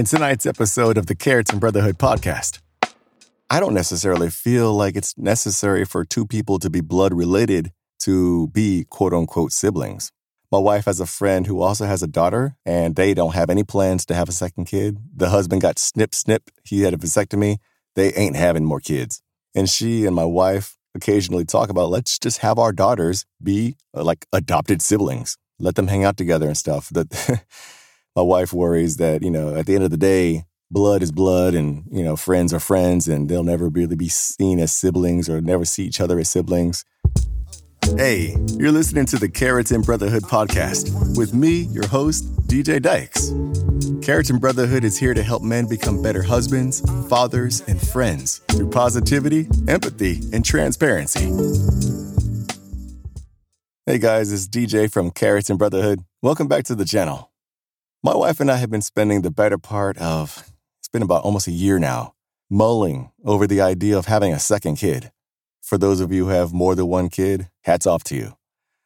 in tonight's episode of the Keratin Brotherhood Podcast. I don't necessarily feel like it's necessary for two people to be blood related to be quote-unquote siblings. My wife has a friend who also has a daughter, and they don't have any plans to have a second kid. The husband got snip-snipped. He had a vasectomy. They ain't having more kids. And she and my wife occasionally talk about, let's just have our daughters be like adopted siblings. Let them hang out together and stuff. That my wife worries that, you know, at the end of the day, blood is blood and, you know, friends are friends, and they'll never really be seen as siblings or never see each other as siblings. Hey, you're listening to the Keratin Brotherhood Podcast with me, your host, DJ Dykes. Keratin Brotherhood is here to help men become better husbands, fathers, and friends through positivity, empathy, and transparency. Hey guys, it's DJ from Keratin Brotherhood. Welcome back to the channel. My wife and I have been spending the better part of, it's been about almost a year now, mulling over the idea of having a second kid. For those of you who have more than one kid, hats off to you.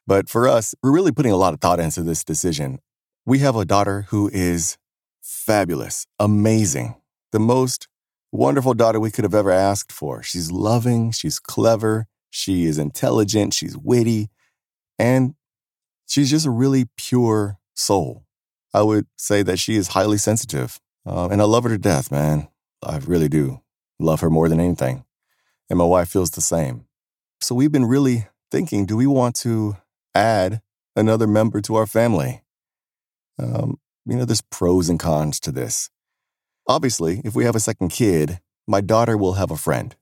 But for us, we're really putting a lot of thought into this decision. We have a daughter who is fabulous, amazing, the most wonderful daughter we could have ever asked for. She's loving, she's clever, she is intelligent, she's witty, and she's just a really pure soul. I would say that she is highly sensitive, and I love her to death, man. I really do love her more than anything. And my wife feels the same. So we've been really thinking, do we want to add another member to our family? There's pros and cons to this. Obviously, if we have a second kid, my daughter will have a friend.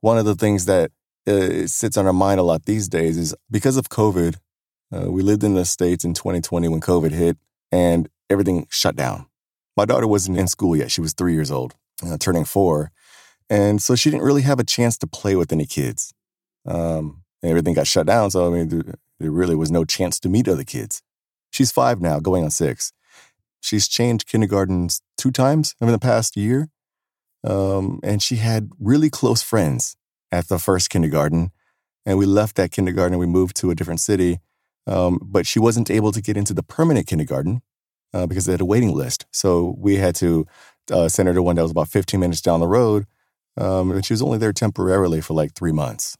One of the things that sits on our mind a lot these days is because of COVID, we lived in the States in 2020 when COVID hit and everything shut down. My daughter wasn't in school yet. She was 3 years old, turning 4. And so she didn't really have a chance to play with any kids. Everything got shut down, so I mean, there really was no chance to meet other kids. She's 5 now, going on 6. She's changed kindergartens 2 times over the past year. And she had really close friends at the first kindergarten. And we left that kindergarten and we moved to a different city. But she wasn't able to get into the permanent kindergarten because they had a waiting list. So we had to send her to one that was about 15 minutes down the road. And she was only there temporarily for like 3 months.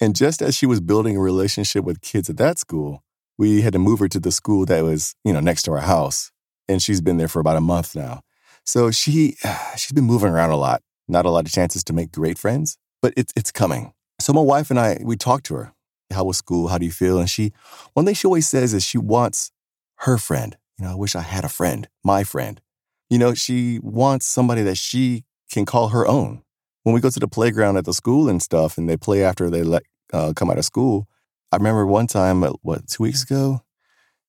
And just as she was building a relationship with kids at that school, we had to move her to the school that was, next to our house. And she's been there for about a month now. So she's been moving around a lot. Not a lot of chances to make great friends, but it's coming. So my wife and I, we talked to her. How was school? How do you feel? And one thing she always says is she wants her friend. I wish I had a friend, my friend. She wants somebody that she can call her own. When we go to the playground at the school and stuff, and they play after they come out of school, I remember one time, 2 weeks ago,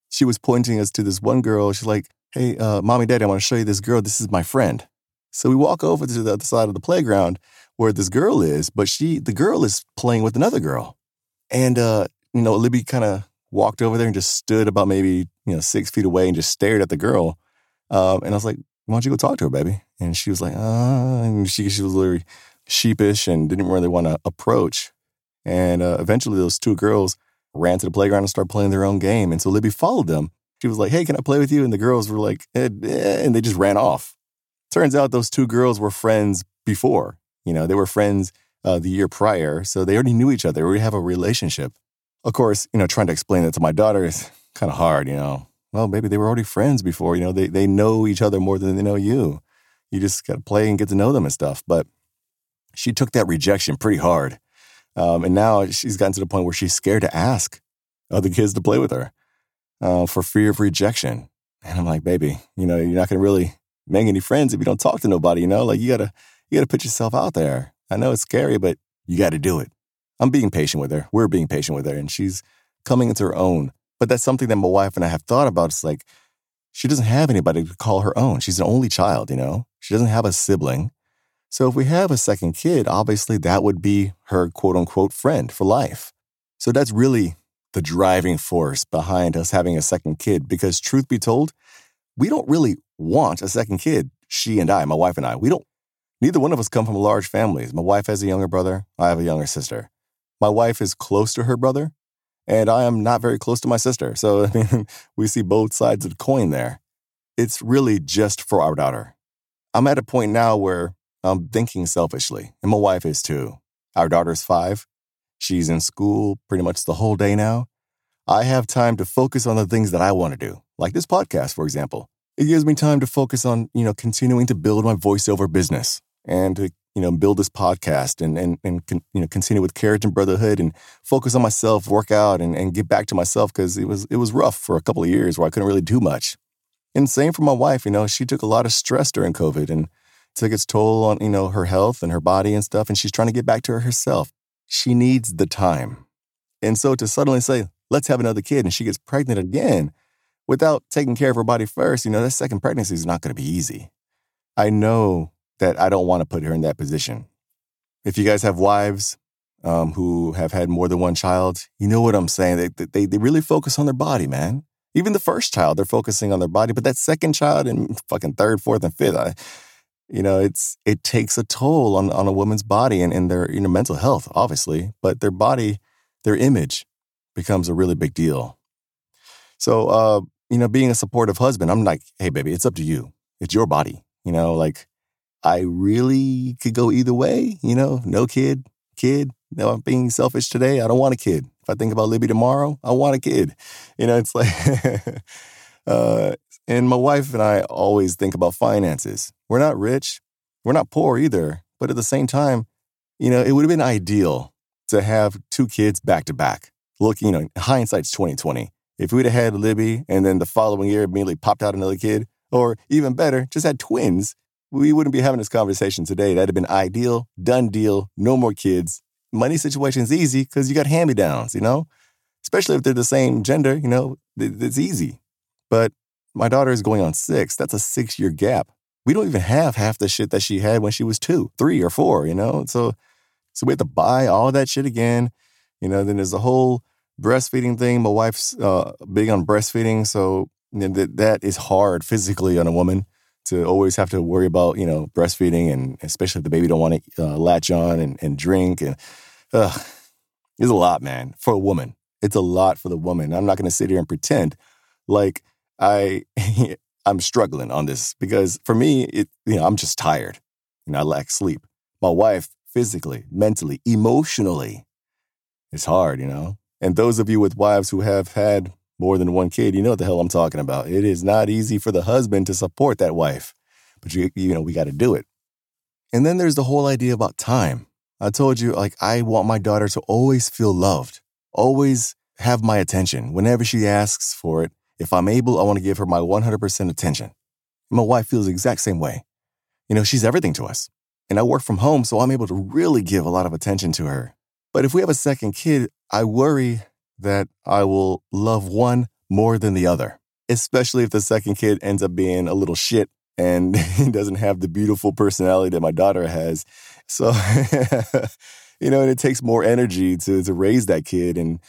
she was pointing us to this one girl. She's like, hey, mommy, daddy, I want to show you this girl. This is my friend. So we walk over to the other side of the playground where this girl is, but the girl is playing with another girl. And, Libby kind of walked over there and just stood about maybe, 6 feet away and just stared at the girl. And I was like, why don't you go talk to her, baby? And she was like, and she was literally sheepish and didn't really want to approach. And eventually those two girls ran to the playground and started playing their own game. And so Libby followed them. She was like, hey, can I play with you? And the girls were like, eh, eh, and they just ran off. Turns out those two girls were friends before. They were friends the year prior. So they already knew each other. They already have a relationship. Of course, trying to explain that to my daughter is kind of hard, Well, maybe they were already friends before. They know each other more than they know you. You just got to play and get to know them and stuff. But she took that rejection pretty hard. And now she's gotten to the point where she's scared to ask other kids to play with her for fear of rejection. And I'm like, baby, you're not going to really make any friends if you don't talk to nobody, Like you got to put yourself out there. I know it's scary, but you got to do it. I'm being patient with her. We're being patient with her. And she's coming into her own. But that's something that my wife and I have thought about. It's like, she doesn't have anybody to call her own. She's an only child, She doesn't have a sibling. So if we have a second kid, obviously that would be her quote-unquote friend for life. So that's really the driving force behind us having a second kid. Because truth be told, we don't really want a second kid. My wife and I, we don't. Neither one of us come from large families. My wife has a younger brother. I have a younger sister. My wife is close to her brother. And I am not very close to my sister. So, we see both sides of the coin there. It's really just for our daughter. I'm at a point now where I'm thinking selfishly, and my wife is too. Our daughter's 5. She's in school pretty much the whole day now. I have time to focus on the things that I want to do, like this podcast, for example. It gives me time to focus on, continuing to build my voiceover business and to, build this podcast and continue with Keratin Brotherhood and focus on myself, work out and get back to myself because it was rough for a couple of years where I couldn't really do much. And same for my wife, she took a lot of stress during COVID and took its toll on, her health and her body and stuff. And she's trying to get back to herself. She needs the time. And so to suddenly say, let's have another kid, and she gets pregnant again without taking care of her body first, that second pregnancy is not going to be easy. I know that I don't want to put her in that position. If you guys have wives who have had more than one child, you know what I'm saying. They really focus on their body, man. Even the first child, they're focusing on their body, but that second child and fucking third, fourth, and fifth, it takes a toll on a woman's body and their mental health, obviously, but their body, their image becomes a really big deal. So, being a supportive husband, I'm like, hey, baby, it's up to you. It's your body. I really could go either way, no kid. No, I'm being selfish today. I don't want a kid. If I think about Libby tomorrow, I want a kid. It's like, and my wife and I always think about finances. We're not rich. We're not poor either. But at the same time, it would have been ideal to have 2 kids back to back. Look, hindsight's 20/20. If we'd have had Libby and then the following year immediately popped out another kid, or even better, just had twins, we wouldn't be having this conversation today. That'd have been ideal, done deal, no more kids. Money situation's easy because you got hand-me-downs, Especially if they're the same gender, it's easy. But my daughter is going on 6. That's a 6-year gap. We don't even have half the shit that she had when she was 2, 3, or 4, So we have to buy all that shit again. Then there's the whole breastfeeding thing. My wife's big on breastfeeding, so that is hard physically on a woman to always have to worry about, breastfeeding, and especially if the baby don't want to latch on and drink. And it's a lot, man, for a woman. It's a lot for the woman. I'm not going to sit here and pretend like I'm struggling on this because for me, I'm just tired. I lack sleep. My wife, physically, mentally, emotionally, it's hard, And those of you with wives who have had more than one kid, you know what the hell I'm talking about. It is not easy for the husband to support that wife. But, we got to do it. And then there's the whole idea about time. I told you, I want my daughter to always feel loved, always have my attention. Whenever she asks for it, if I'm able, I want to give her my 100% attention. My wife feels the exact same way. She's everything to us. And I work from home, so I'm able to really give a lot of attention to her. But if we have a second kid, I worry that I will love one more than the other, especially if the second kid ends up being a little shit and doesn't have the beautiful personality that my daughter has. So, and it takes more energy to raise that kid. And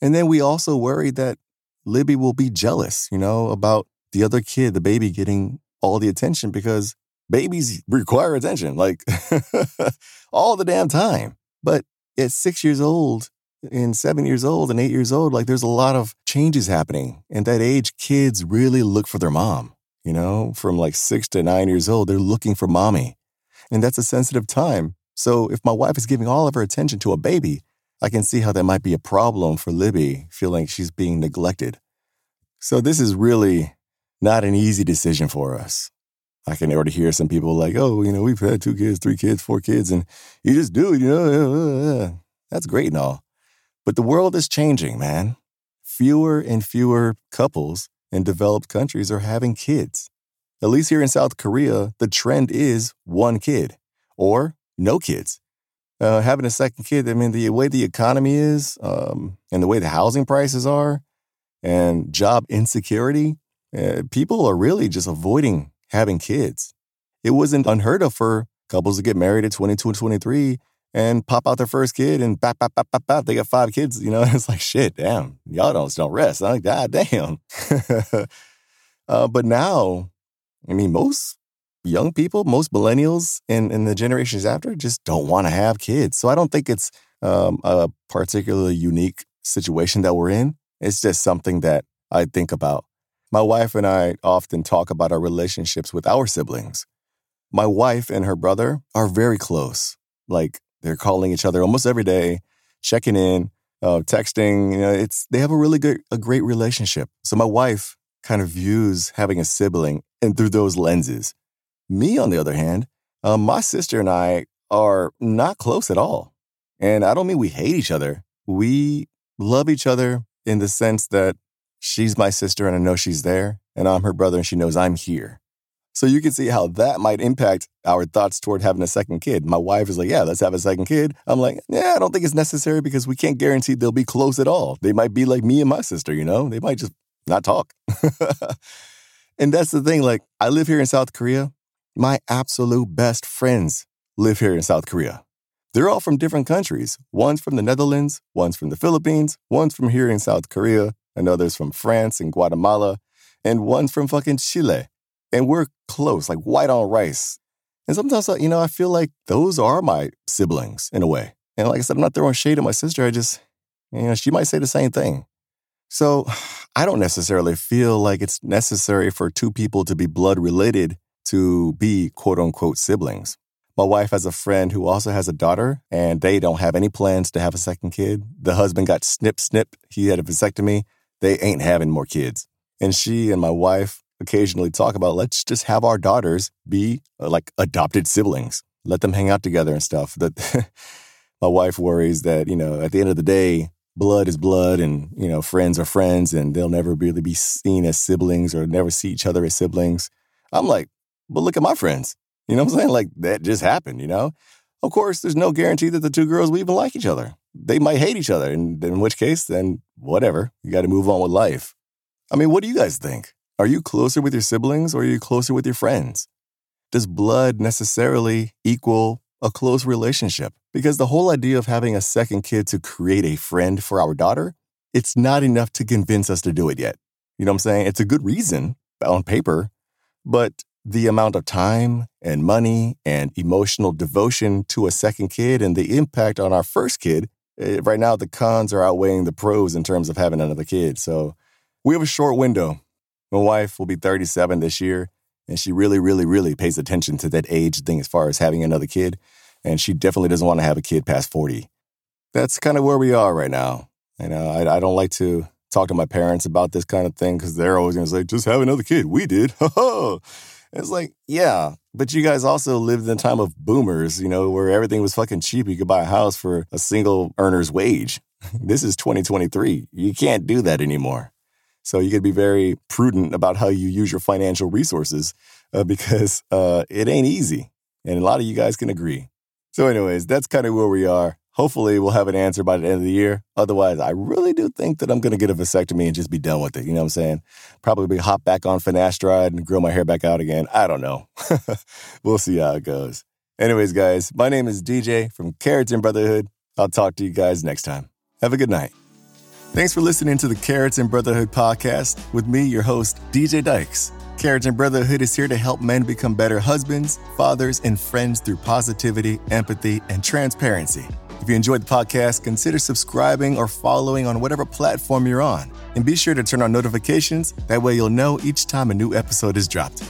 then we also worry that Libby will be jealous, about the other kid, the baby getting all the attention because babies require attention, all the damn time. But at 6 years old and 7 years old and 8 years old, there's a lot of changes happening. At that age, kids really look for their mom, From 6 to 9 years old, they're looking for mommy. And that's a sensitive time. So if my wife is giving all of her attention to a baby, I can see how that might be a problem for Libby, feeling she's being neglected. So this is really not an easy decision for us. I can already hear some people we've had 2 kids, 3 kids, 4 kids, and you just do it, That's great and all. But the world is changing, man. Fewer and fewer couples in developed countries are having kids. At least here in South Korea, the trend is 1 kid or no kids. Having a second kid, the way the economy is and the way the housing prices are and job insecurity, people are really just avoiding having kids. It wasn't unheard of for couples to get married at 22 and 23 and pop out their first kid and bap, bap, bap, bap, bap. They got 5 kids, It's like, shit, damn, y'all don't rest. I'm like, God damn. But now, most young people, most millennials and the generations after just don't want to have kids. So I don't think it's a particularly unique situation that we're in. It's just something that I think about. My wife and I often talk about our relationships with our siblings. My wife and her brother are very close. Like, they're calling each other almost every day, checking in, texting. You know, they have a great relationship. So my wife kind of views having a sibling and through those lenses. Me, on the other hand, my sister and I are not close at all. And I don't mean we hate each other. We love each other in the sense that she's my sister and I know she's there, and I'm her brother and she knows I'm here. So you can see how that might impact our thoughts toward having a second kid. My wife is like, yeah, let's have a second kid. I'm like, yeah, I don't think it's necessary because we can't guarantee they'll be close at all. They might be like me and my sister, you know? They might just not talk. And that's the thing. Like, I live here in South Korea. My absolute best friends live here in South Korea. They're all from different countries. One's from the Netherlands, one's from the Philippines, one's from here in South Korea, another's from France and Guatemala, and one's from fucking Chile. And we're close, like white on rice. And sometimes, you know, I feel like those are my siblings in a way. And like I said, I'm not throwing shade at my sister. I just, you know, she might say the same thing. So I don't necessarily feel like it's necessary for two people to be blood related to be quote unquote siblings. My wife has a friend who also has a daughter, and they don't have any plans to have a second kid. The husband got snipped. He had a vasectomy. They ain't having more kids. And she and my wife occasionally talk about, let's just have our daughters be like adopted siblings. Let them hang out together and stuff. That my wife worries that, you know, at the end of the day, blood is blood and, you know, friends are friends and they'll never really be seen as siblings or never see each other as siblings. I'm like, but look at my friends. You know what I'm saying? Like, that just happened, you know? Of course, there's no guarantee that the two girls will even like each other. They might hate each other, and in which case, then whatever. You got to move on with life. I mean, what do you guys think? Are you closer with your siblings or are you closer with your friends? Does blood necessarily equal a close relationship? Because the whole idea of having a second kid to create a friend for our daughter, it's not enough to convince us to do it yet. You know what I'm saying? It's a good reason on paper, but the amount of time and money and emotional devotion to a second kid and the impact on our first kid, right now the cons are outweighing the pros in terms of having another kid. So we have a short window. My wife will be 37 this year, and she really, really, really pays attention to that age thing as far as having another kid, and she definitely doesn't want to have a kid past 40. That's kind of where we are right now. You know, I don't like to talk to my parents about this kind of thing because they're always going to say, just have another kid. We did. It's like, yeah, but you guys also lived in the time of boomers, you know, where everything was fucking cheap. You could buy a house for a single earner's wage. This is 2023. You can't do that anymore. So you got to be very prudent about how you use your financial resources because it ain't easy. And a lot of you guys can agree. So anyways, that's kind of where we are. Hopefully we'll have an answer by the end of the year. Otherwise, I really do think that I'm going to get a vasectomy and just be done with it. You know what I'm saying? Probably hop back on finasteride and grow my hair back out again. I don't know. We'll see how it goes. Anyways, guys, my name is DJ from Keratin Brotherhood. I'll talk to you guys next time. Have a good night. Thanks for listening to the Keratin Brotherhood podcast with me, your host, DJ Dykes. Keratin Brotherhood is here to help men become better husbands, fathers, and friends through positivity, empathy, and transparency. If you enjoyed the podcast, consider subscribing or following on whatever platform you're on. And be sure to turn on notifications. That way you'll know each time a new episode is dropped.